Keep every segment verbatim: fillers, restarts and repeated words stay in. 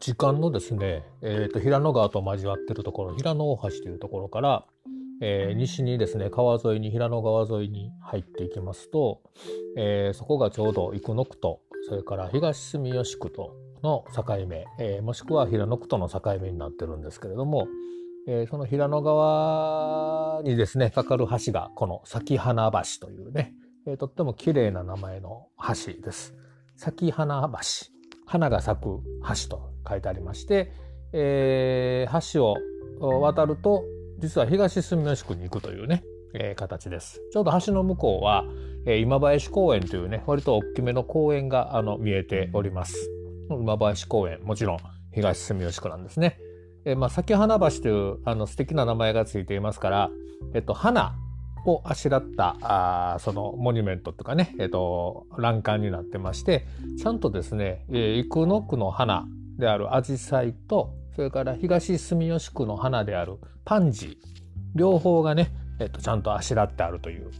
時間のですね、えー、と平野川と交わっているところ、平野大橋というところから、えー、西にですね、川沿いに、平野川沿いに入っていきますと、えー、そこがちょうど生野区とそれから東住吉区との境目、えー、もしくは平野区との境目になってるんですけれども、えー、その平野川にですねかかる橋がこの咲花橋というね、えー、とっても綺麗な名前の橋です。咲花橋、花が咲く橋と書いてありまして、えー、橋を渡ると実は東住吉区に行くというね、えー、形です。ちょうど橋の向こうは、えー、今林公園というね割と大きめの公園があの見えております。今林公園、もちろん東住吉区なんですね。えーまあ、咲花橋というあの素敵な名前がついていますから、えっと、花をあしらったあそのモニュメントとかね、えっと、欄干になってまして、ちゃんとですね、えー、生野区の花であるアジサイとそれから東住吉区の花であるパンジー、両方がね、えっと、ちゃんとあしらってあるという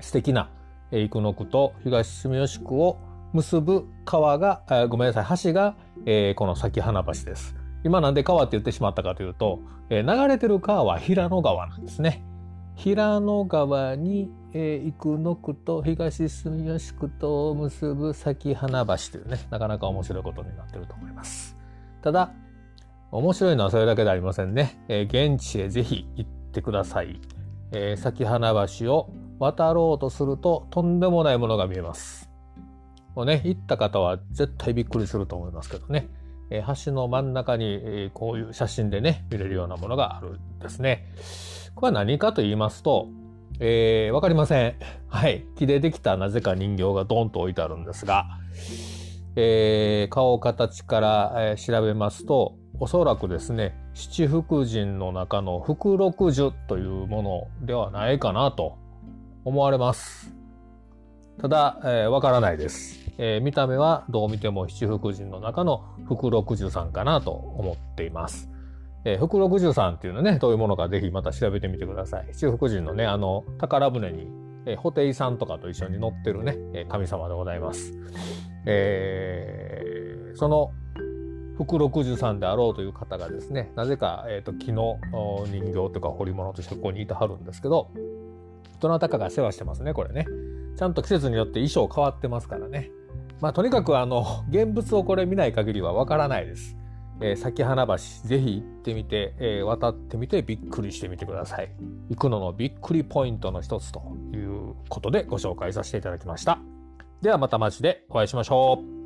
素敵な、えー、生野区と東住吉区を結ぶ川が、あ、ごめんなさい、橋が、えー、この咲花橋です。今なんで川って言ってしまったかというと、えー、流れてる川は平野川なんですね。平野川に、えー、生野区と東住吉区とを結ぶ咲花橋というね、なかなか面白いことになってると思います。ただ面白いのはそれだけではありませんね。えー、現地へぜひ行ってください。えー、咲花橋を渡ろうとするととんでもないものが見えます。もうね、行った方は絶対びっくりすると思いますけどね、えー、橋の真ん中に、えー、こういう写真でね見れるようなものがあるんですね。これは何かと言いますと、えー、わかりません。はい、木でできたなぜか人形がドンと置いてあるんですが、えー、顔形から、えー、調べますと、おそらくですね七福神の中の福禄寿というものではないかなと思われます。ただ、えー、わからないです。えー、見た目はどう見ても七福神の中の福禄寿さんかなと思っています。えー、福禄寿さんっていうのはねどういうものかぜひまた調べてみてください。七福神のねあの宝船に、えー、布袋さんとかと一緒に乗ってるね、えー、神様でございます。えー、その福禄寿さんであろうという方がですね、なぜか、えー、と木の人形とか彫り物としてここにいてはるんですけど、どなたかが世話してますね。これねちゃんと季節によって衣装変わってますからね。まあ、とにかくあの現物をこれ見ない限りはわからないです。えー、咲花橋ぜひ行ってみて、えー、渡ってみてびっくりしてみてください。生野のびっくりポイントの一つということでご紹介させていただきました。ではまた街でお会いしましょう。